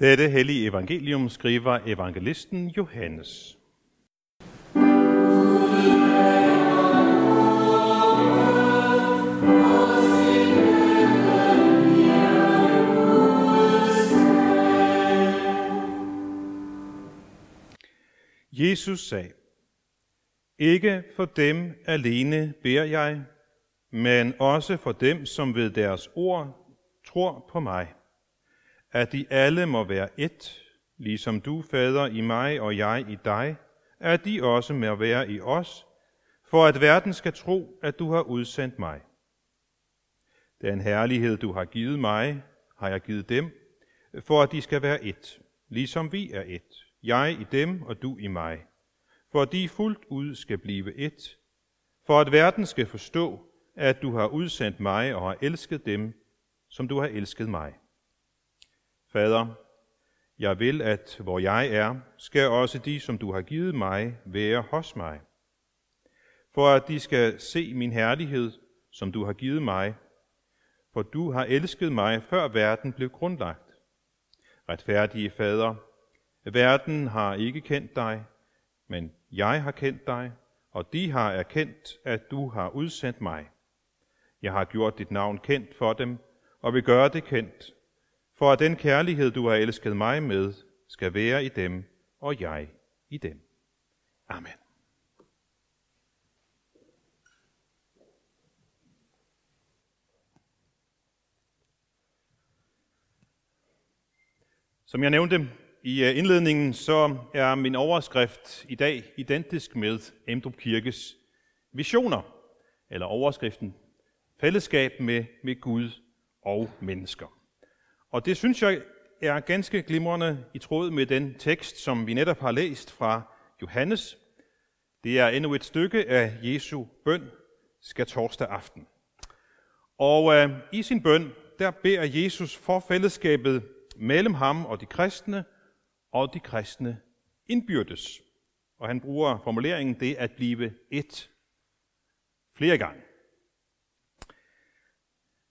Dette hellige evangelium skriver evangelisten Johannes. Jesus sagde, ikke for dem alene beder jeg, men også for dem, som ved deres ord tror på mig. At de alle må være ét, ligesom du, Fader, i mig og jeg i dig, at de også må være i os, for at verden skal tro, at du har udsendt mig. Den herlighed, du har givet mig, har jeg givet dem, for at de skal være ét, ligesom vi er ét, jeg i dem og du i mig, for at de fuldt ud skal blive ét, for at verden skal forstå, at du har udsendt mig og har elsket dem, som du har elsket mig. Fader, jeg vil, at hvor jeg er, skal også de, som du har givet mig, være hos mig. For at de skal se min herlighed, som du har givet mig, for du har elsket mig, før verden blev grundlagt. Retfærdige Fader, verden har ikke kendt dig, men jeg har kendt dig, og de har erkendt, at du har udsendt mig. Jeg har gjort dit navn kendt for dem, og vil gøre det kendt, for at den kærlighed, du har elsket mig med, skal være i dem, og jeg i dem. Amen. Som jeg nævnte i indledningen, så er min overskrift i dag identisk med Emdrup Kirkes visioner, eller overskriften fællesskab med Gud og mennesker. Og det synes jeg er ganske glimrende i tråd med den tekst, som vi netop har læst fra Johannes. Det er endnu et stykke af Jesu bøn, skærtorsdag aften. Og i sin bøn, der beder Jesus for fællesskabet mellem ham og de kristne, og de kristne indbyrdes. Og han bruger formuleringen, det at blive ét, flere gange.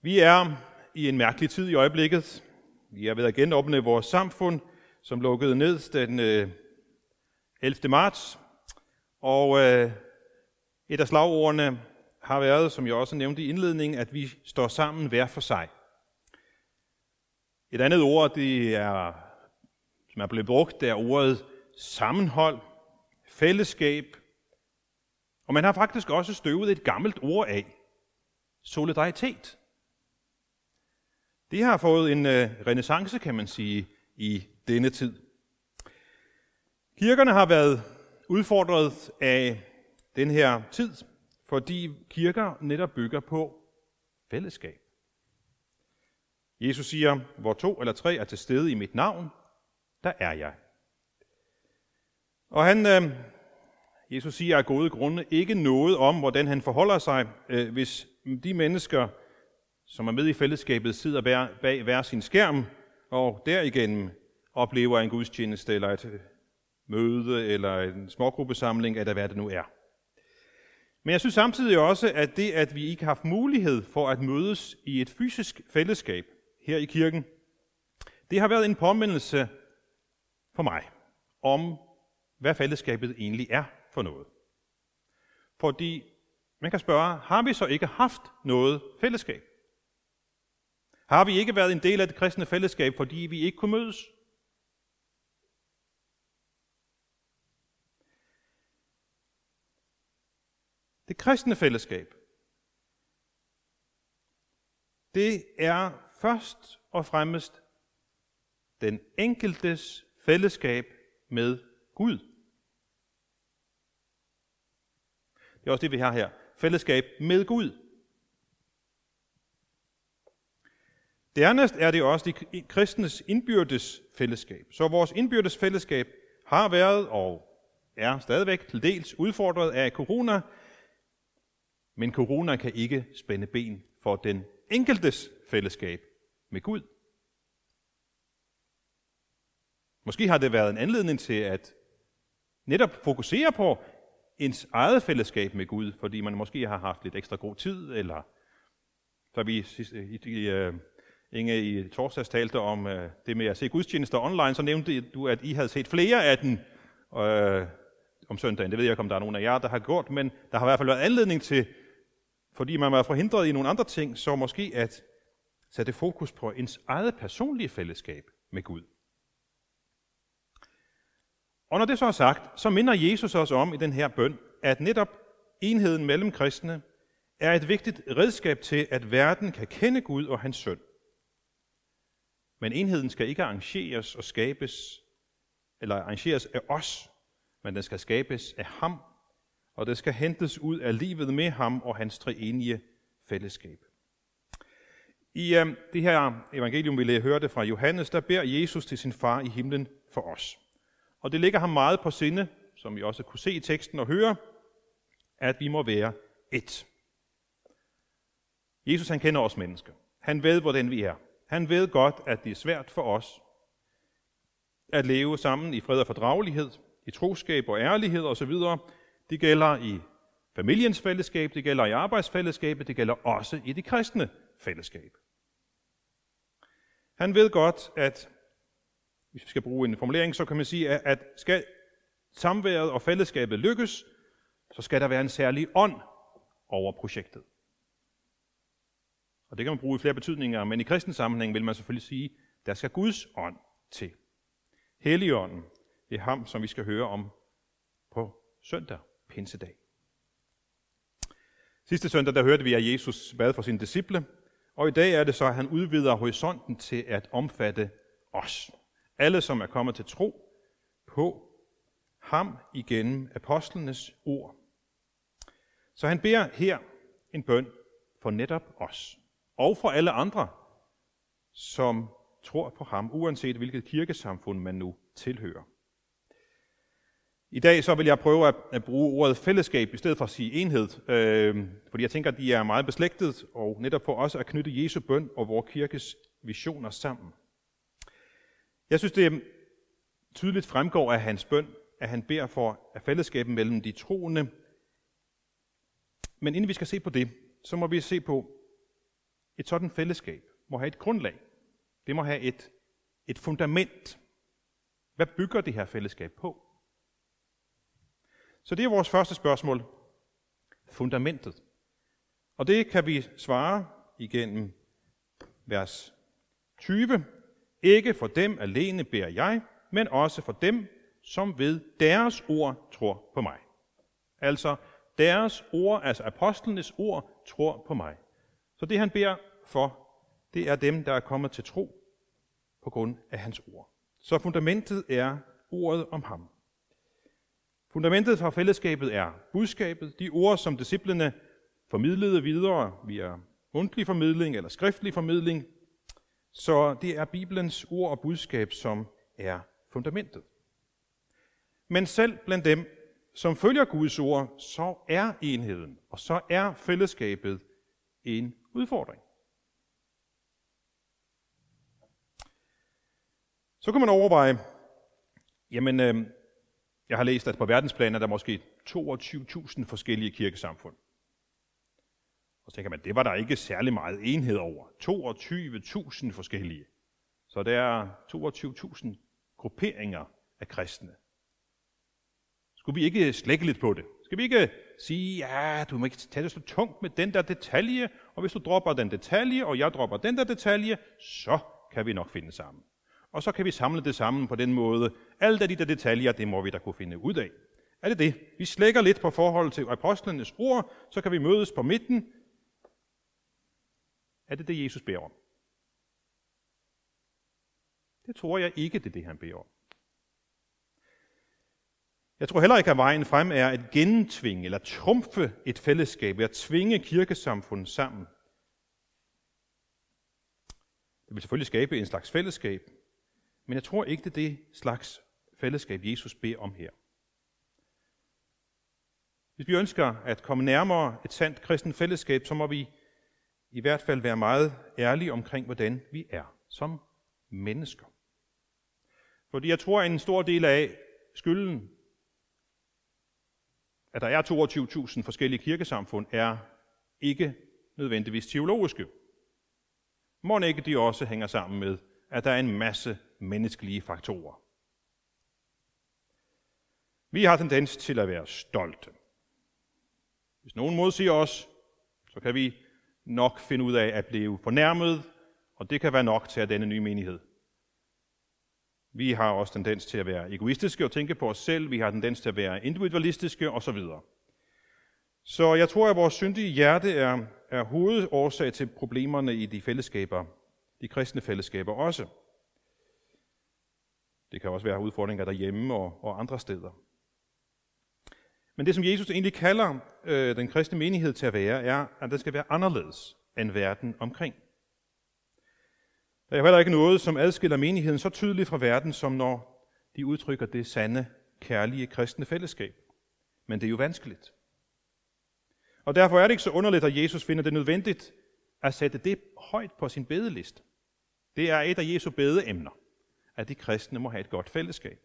Vi er i en mærkelig tid i øjeblikket. Vi er ved at genåbne vores samfund, som lukkede ned den 11. marts. Og et af slagordene har været, som jeg også nævnte i indledningen, at vi står sammen hver for sig. Et andet ord, som er blevet brugt, det er ordet sammenhold, fællesskab. Og man har faktisk også støvet et gammelt ord af, solidaritet. Det har fået en renæssance, kan man sige, i denne tid. Kirkerne har været udfordret af den her tid, fordi kirker netop bygger på fællesskab. Jesus siger, hvor 2 eller 3 er til stede i mit navn, der er jeg. Og Jesus siger af gode grunde ikke noget om, hvordan han forholder sig, hvis de mennesker, som er med i fællesskabet, sidder bag hver sin skærm, og derigennem oplever en gudstjeneste, eller et møde, eller en smågruppesamling, eller hvad det nu er. Men jeg synes samtidig også, at det, at vi ikke har haft mulighed for at mødes i et fysisk fællesskab her i kirken, det har været en påmindelse for mig om, hvad fællesskabet egentlig er for noget. Fordi man kan spørge, har vi så ikke haft noget fællesskab? Har vi ikke været en del af det kristne fællesskab, fordi vi ikke kunne mødes? Det kristne fællesskab, det er først og fremmest den enkeltes fællesskab med Gud. Det er også det, vi har her. Fællesskab med Gud. Dernæst er det også de kristnes indbyrdes fællesskab. Så vores indbyrdes fællesskab har været og er stadigvæk til dels udfordret af corona, men corona kan ikke spænde ben for den enkeltes fællesskab med Gud. Måske har det været en anledning til at netop fokusere på ens eget fællesskab med Gud, fordi man måske har haft lidt ekstra god tid, eller så vi Inge i torsdags talte om det med at se gudstjenester online, så nævnte du, at I havde set flere af dem om søndagen. Det ved jeg ikke, om der er nogen af jer, der har gjort, men der har i hvert fald været anledning til, fordi man var forhindret i nogle andre ting, så måske at sætte fokus på ens eget personlige fællesskab med Gud. Og når det så er sagt, så minder Jesus os om i den her bøn, at netop enheden mellem kristne er et vigtigt redskab til, at verden kan kende Gud og hans søn. Men enheden skal ikke arrangeres og skabes, eller arrangeres af os, men den skal skabes af ham, og det skal hentes ud af livet med ham og hans treenige fællesskab. I det her evangelium, vi hørte fra Johannes, der beder Jesus til sin far i himlen for os. Og det ligger ham meget på sinde, som vi også kunne se i teksten og høre, at vi må være ét. Jesus, han kender os mennesker. Han ved, hvordan vi er. Han ved godt, at det er svært for os at leve sammen i fred og fordragelighed, i troskab og ærlighed osv. Det gælder i familiens fællesskab, det gælder i arbejdsfællesskabet, det gælder også i det kristne fællesskab. Han ved godt, at hvis vi skal bruge en formulering, så kan man sige, at skal samværet og fællesskabet lykkes, så skal der være en særlig ånd over projektet. Og det kan man bruge i flere betydninger, men i kristen sammenhæng vil man selvfølgelig sige, der skal Guds ånd til. Helligånden, det er ham, som vi skal høre om på søndag, pinsedag. Sidste søndag, der hørte vi, at Jesus bad for sine disciple, og i dag er det så, at han udvider horisonten til at omfatte os. Alle, som er kommet til tro på ham igennem apostlenes ord. Så han beder her en bøn for netop os, og for alle andre, som tror på ham, uanset hvilket kirkesamfund man nu tilhører. I dag så vil jeg prøve at bruge ordet fællesskab, i stedet for at sige enhed, fordi jeg tænker, at de er meget beslægtet, og netop for os at knytte Jesu bøn og vores kirkes visioner sammen. Jeg synes, det tydeligt fremgår af hans bøn, at han beder for fællesskabet mellem de troende. Men inden vi skal se på det, så må vi se på, et sådan fællesskab må have et grundlag. Det må have et fundament. Hvad bygger det her fællesskab på? Så det er vores første spørgsmål. Fundamentet. Og det kan vi svare igennem vers 20. Ikke for dem alene beder jeg, men også for dem, som ved deres ord tror på mig. Altså deres ord, altså apostlenes ord, tror på mig. Så det han beder for, det er dem, der er kommet til tro på grund af hans ord. Så fundamentet er ordet om ham. Fundamentet for fællesskabet er budskabet, de ord, som disciplene formidlede videre via mundtlig formidling eller skriftlig formidling. Så det er Bibelens ord og budskab, som er fundamentet. Men selv blandt dem, som følger Guds ord, så er enheden, og så er fællesskabet en udfordring. Så kan man overveje, jamen, jeg har læst, at på verdensplan er der måske 22.000 forskellige kirkesamfund. Og så tænker man, det var der ikke særlig meget enhed over. 22.000 forskellige. Så der er 22.000 grupperinger af kristne. Skulle vi ikke slække lidt på det? Skal vi ikke sige, ja, du må ikke tage det så tungt med den der detalje, og hvis du dropper den detalje, og jeg dropper den der detalje, så kan vi nok finde sammen. Og så kan vi samle det sammen på den måde. Alle de der detaljer, det må vi da kunne finde ud af. Er det det? Vi slækker lidt på forhold til apostlenes ord, så kan vi mødes på midten. Er det det, Jesus beder om? Det tror jeg ikke, det er det, han beder om. Jeg tror heller ikke, at vejen frem er at gentvinge eller trumfe et fællesskab, at tvinge kirkesamfundet sammen. Det vil selvfølgelig skabe en slags fællesskab, men jeg tror ikke, det er det slags fællesskab, Jesus beder om her. Hvis vi ønsker at komme nærmere et sandt kristent fællesskab, så må vi i hvert fald være meget ærlige omkring, hvordan vi er som mennesker. Fordi jeg tror, at en stor del af skylden, at der er 22.000 forskellige kirkesamfund, er ikke nødvendigvis teologiske. Mon ikke de også hænger sammen med, at der er en masse menneskelige faktorer. Vi har tendens til at være stolte. Hvis nogen modsiger os, så kan vi nok finde ud af at blive fornærmet, og det kan være nok til at denne nye menighed. Vi har også tendens til at være egoistiske og tænke på os selv. Vi har tendens til at være individualistiske osv. Så jeg tror, at vores syndige hjerte er hovedårsag til problemerne i de fællesskaber, de kristne fællesskaber også. Det kan også være udfordringer derhjemme og andre steder. Men det, som Jesus egentlig kalder den kristne menighed til at være, er, at den skal være anderledes end verden omkring. Der er heller ikke noget, som adskiller menigheden så tydeligt fra verden, som når de udtrykker det sande, kærlige kristne fællesskab. Men det er jo vanskeligt. Og derfor er det ikke så underligt, at Jesus finder det nødvendigt at sætte det højt på sin bedeliste. Det er et af Jesu bedeemner, at de kristne må have et godt fællesskab.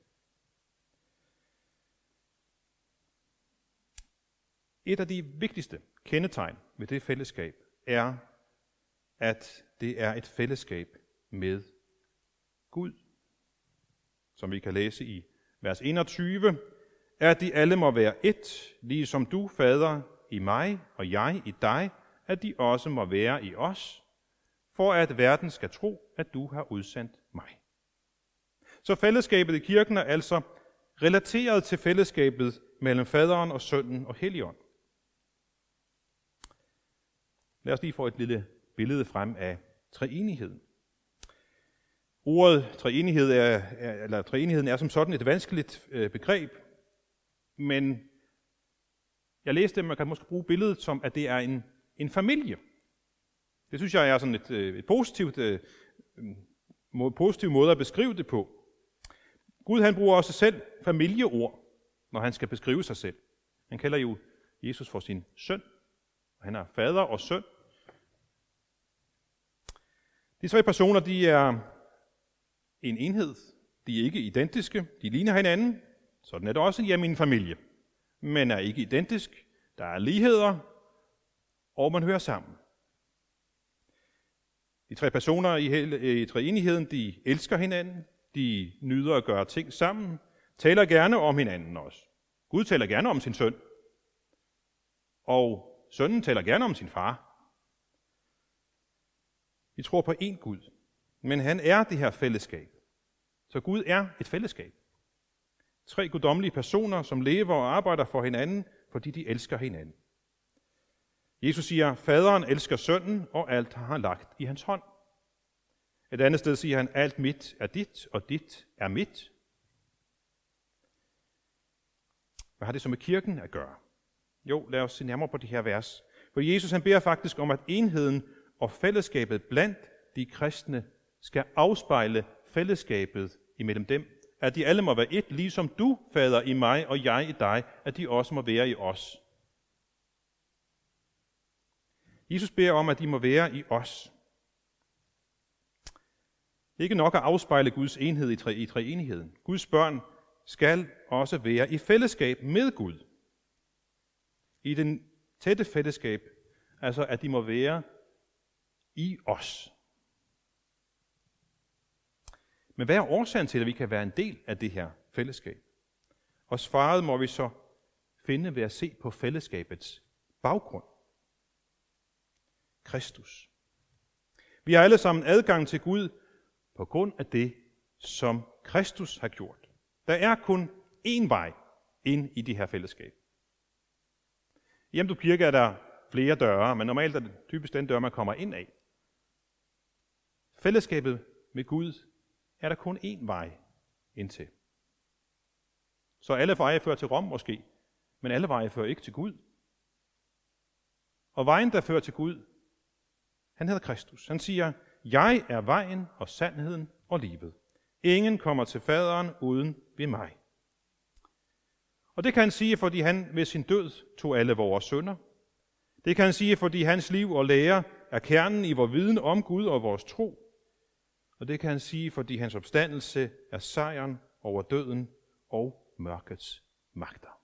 Et af de vigtigste kendetegn ved det fællesskab er, at det er et fællesskab med Gud. Som vi kan læse i vers 21, er, at de alle må være ét, ligesom du, Fader, i mig og jeg i dig, at de også må være i os, for at verden skal tro, at du har udsendt mig. Så fællesskabet i kirken er altså relateret til fællesskabet mellem Faderen og Sønnen og Helligånden. Lad os lige få et lille billede frem af treenigheden. Ordet treenighed eller treenigheden er som sådan et vanskeligt begreb, men jeg læste, at man kan måske bruge billedet som, at det er en familie. Det synes jeg er sådan et positiv måde at beskrive det på. Gud han bruger også selv familieord, når han skal beskrive sig selv. Han kalder jo Jesus for sin søn. Han er fader og søn. De tre personer, de er en enhed. De er ikke identiske. De ligner hinanden. Sådan er det også hjemme i en familie. Men er ikke identisk. Der er ligheder, og man hører sammen. De tre personer i treenigheden, de elsker hinanden. De nyder at gøre ting sammen. Taler gerne om hinanden også. Gud taler gerne om sin søn. Og sønnen taler gerne om sin far. Vi tror på én Gud, men han er det her fællesskab. Så Gud er et fællesskab. Tre guddommelige personer, som lever og arbejder for hinanden, fordi de elsker hinanden. Jesus siger, faderen elsker sønnen, og alt har han lagt i hans hånd. Et andet sted siger han, alt mit er dit, og dit er mit. Hvad har det så med kirken at gøre? Jo, lad os se nærmere på det her vers. For Jesus han beder faktisk om, at enheden og fællesskabet blandt de kristne skal afspejle fællesskabet imellem dem. At de alle må være et, ligesom du, Fader, i mig og jeg i dig, at de også må være i os. Jesus beder om, at de må være i os. Det er ikke nok at afspejle Guds enhed i treenigheden. Guds børn skal også være i fællesskab med Gud. I den tætte fællesskab, altså at de må være i os. Men hvad er årsagen til, at vi kan være en del af det her fællesskab? Og svaret må vi så finde ved at se på fællesskabets baggrund. Kristus. Vi har alle sammen adgang til Gud på grund af det, som Kristus har gjort. Der er kun én vej ind i det her fællesskab. I Emdrup Kirke er der flere døre, men normalt er det typisk den dør, man kommer ind af. Fællesskabet med Gud er der kun én vej indtil. Så alle veje fører til Rom måske, men alle veje fører ikke til Gud. Og vejen, der fører til Gud, han hedder Kristus. Han siger, jeg er vejen og sandheden og livet. Ingen kommer til faderen uden ved mig. Og det kan han sige, fordi han ved sin død tog alle vores synder. Det kan han sige, fordi hans liv og lære er kernen i vores viden om Gud og vores tro. Og det kan han sige, fordi hans opstandelse er sejren over døden og mørkets magter.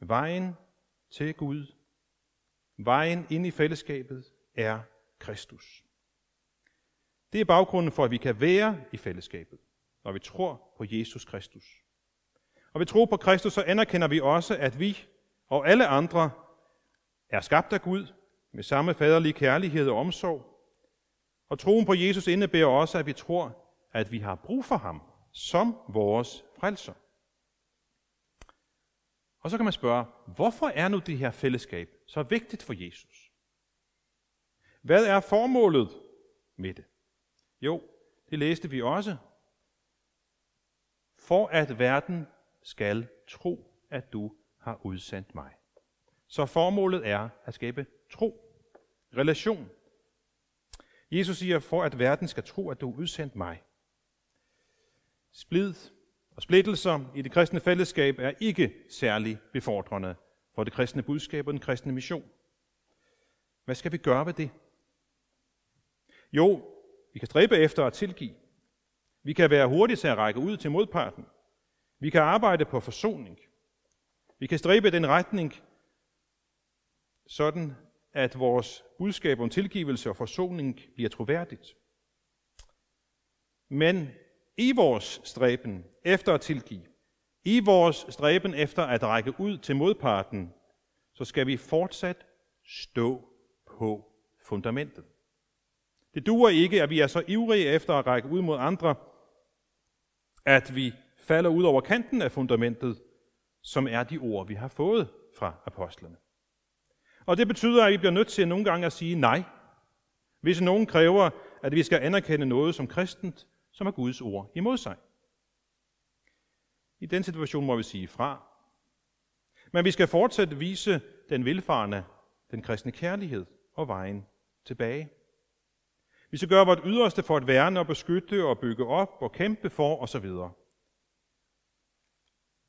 Vejen til Gud, vejen ind i fællesskabet er Kristus. Det er baggrunden for, at vi kan være i fællesskabet, når vi tror på Jesus Kristus. Og ved tro på Kristus, så anerkender vi også, at vi og alle andre er skabt af Gud med samme faderlige kærlighed og omsorg. Og troen på Jesus indebærer også, at vi tror, at vi har brug for ham som vores frelser. Og så kan man spørge, hvorfor er nu det her fællesskab så vigtigt for Jesus? Hvad er formålet med det? Jo, det læste vi også. For at verden skal tro, at du har udsendt mig. Så formålet er at skabe tro, relation. Jesus siger, for at verden skal tro, at du har udsendt mig. Splid og splittelser i det kristne fællesskab er ikke særlig befordrende for det kristne budskab og den kristne mission. Hvad skal vi gøre ved det? Jo, vi kan stræbe efter at tilgive. Vi kan være hurtige til at række ud til modparten. Vi kan arbejde på forsoning. Vi kan stræbe den retning, sådan at vores budskab om tilgivelse og forsoning bliver troværdigt. Men i vores stræben efter at tilgive, i vores stræben efter at række ud til modparten, så skal vi fortsat stå på fundamentet. Det duer ikke, at vi er så ivrige efter at række ud mod andre, at vi falder ud over kanten af fundamentet, som er de ord, vi har fået fra apostlene. Og det betyder, at vi bliver nødt til nogle gange at sige nej, hvis nogen kræver, at vi skal anerkende noget som kristent, som er Guds ord imod sig. I den situation må vi sige fra. Men vi skal fortsat vise den velfarne, den kristne kærlighed og vejen tilbage. Vi skal gøre vort yderste for at værne og beskytte og bygge op og kæmpe for osv.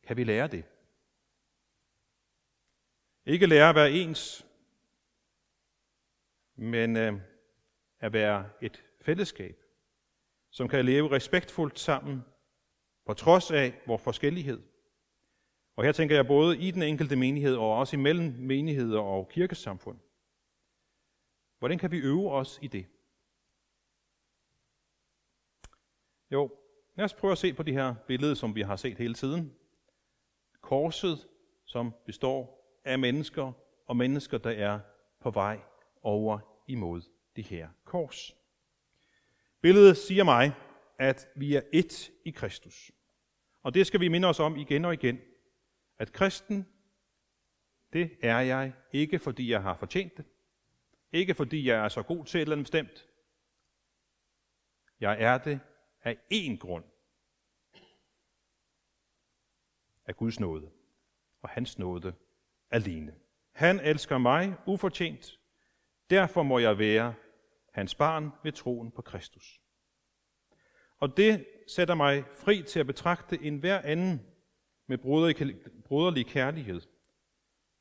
Kan vi lære det? Ikke lære at være ens, men at være et fællesskab, som kan leve respektfuldt sammen, på trods af vores forskellighed. Og her tænker jeg både i den enkelte menighed og også imellem menigheder og kirkesamfund. Hvordan kan vi øve os i det? Jo, lad os prøve at se på det her billede, som vi har set hele tiden. Korset, som består af mennesker, og mennesker, der er på vej over imod det her kors. Billedet siger mig, at vi er ét i Kristus. Og det skal vi minde os om igen og igen. At kristen, det er jeg ikke, fordi jeg har fortjent det. Ikke fordi jeg er så god til et eller andet bestemt. Jeg er det af én grund. Af Guds nåde. Og hans nåde alene. Han elsker mig ufortjent. Derfor må jeg være hans barn ved troen på Kristus. Og det sætter mig fri til at betragte enhver anden med broderlig kærlighed.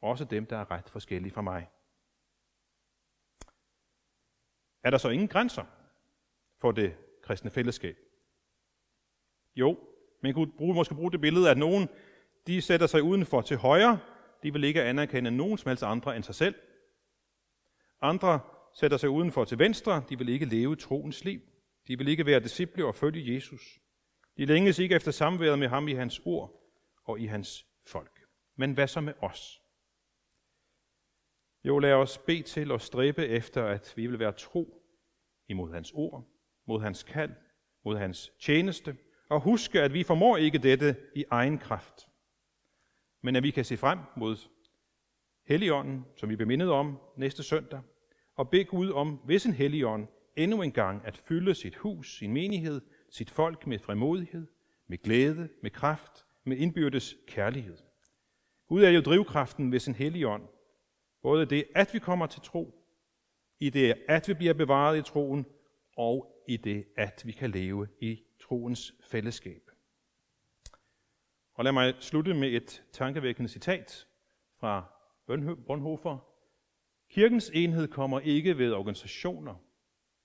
Også dem, der er ret forskellige fra mig. Er der så ingen grænser for det kristne fællesskab? Jo, man kunne måske bruge det billede, at nogen de sætter sig udenfor til højre. De vil ikke anerkende nogen som helst andre end sig selv. Andre sætter sig udenfor til venstre, de vil ikke leve troens liv. De vil ikke være disciple og følge Jesus. De længes ikke efter samværet med ham i hans ord og i hans folk. Men hvad så med os? Jo, lad os bede til og stræbe efter, at vi vil være tro imod hans ord, mod hans kald, mod hans tjeneste, og huske, at vi formår ikke dette i egen kraft. Men at vi kan se frem mod Helligånden, som vi bliver mindet om næste søndag, og bed Gud om, hvis en Helligånd endnu en gang at fylde sit hus, sin menighed, sit folk med frimodighed, med glæde, med kraft, med indbyrdes kærlighed. Gud er jo drivkraften ved sin Helligånd. Både det, at vi kommer til tro, i det, at vi bliver bevaret i troen, og i det, at vi kan leve i troens fællesskab. Og lad mig slutte med et tankevækkende citat fra Bonhoeffer. Kirkens enhed kommer ikke ved organisationer,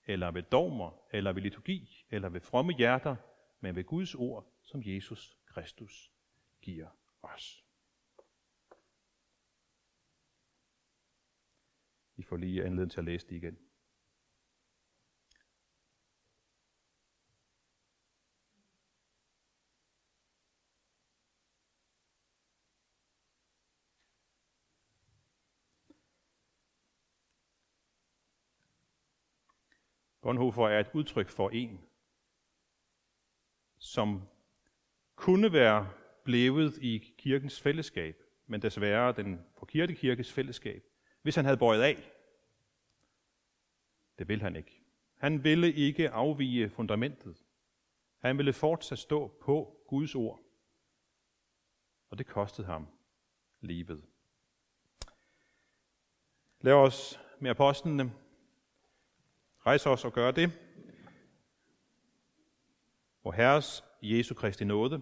eller ved dogmer, eller ved liturgi, eller ved fromme hjerter, men ved Guds ord, som Jesus Kristus giver os. I får lige anledning til at læse det igen. Bonhoeffer er et udtryk for en, som kunne være blevet i kirkens fællesskab, men desværre den forkerte kirkes fællesskab, hvis han havde bøjet af. Det vil han ikke. Han ville ikke afvige fundamentet. Han ville fortsat stå på Guds ord. Og det kostede ham livet. Lad os med apostlene rejse os og gøre det. Vor Herres Jesu Kristi nåde,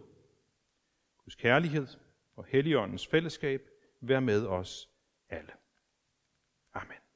Guds kærlighed og Helligåndens fællesskab, vær med os alle. Amen.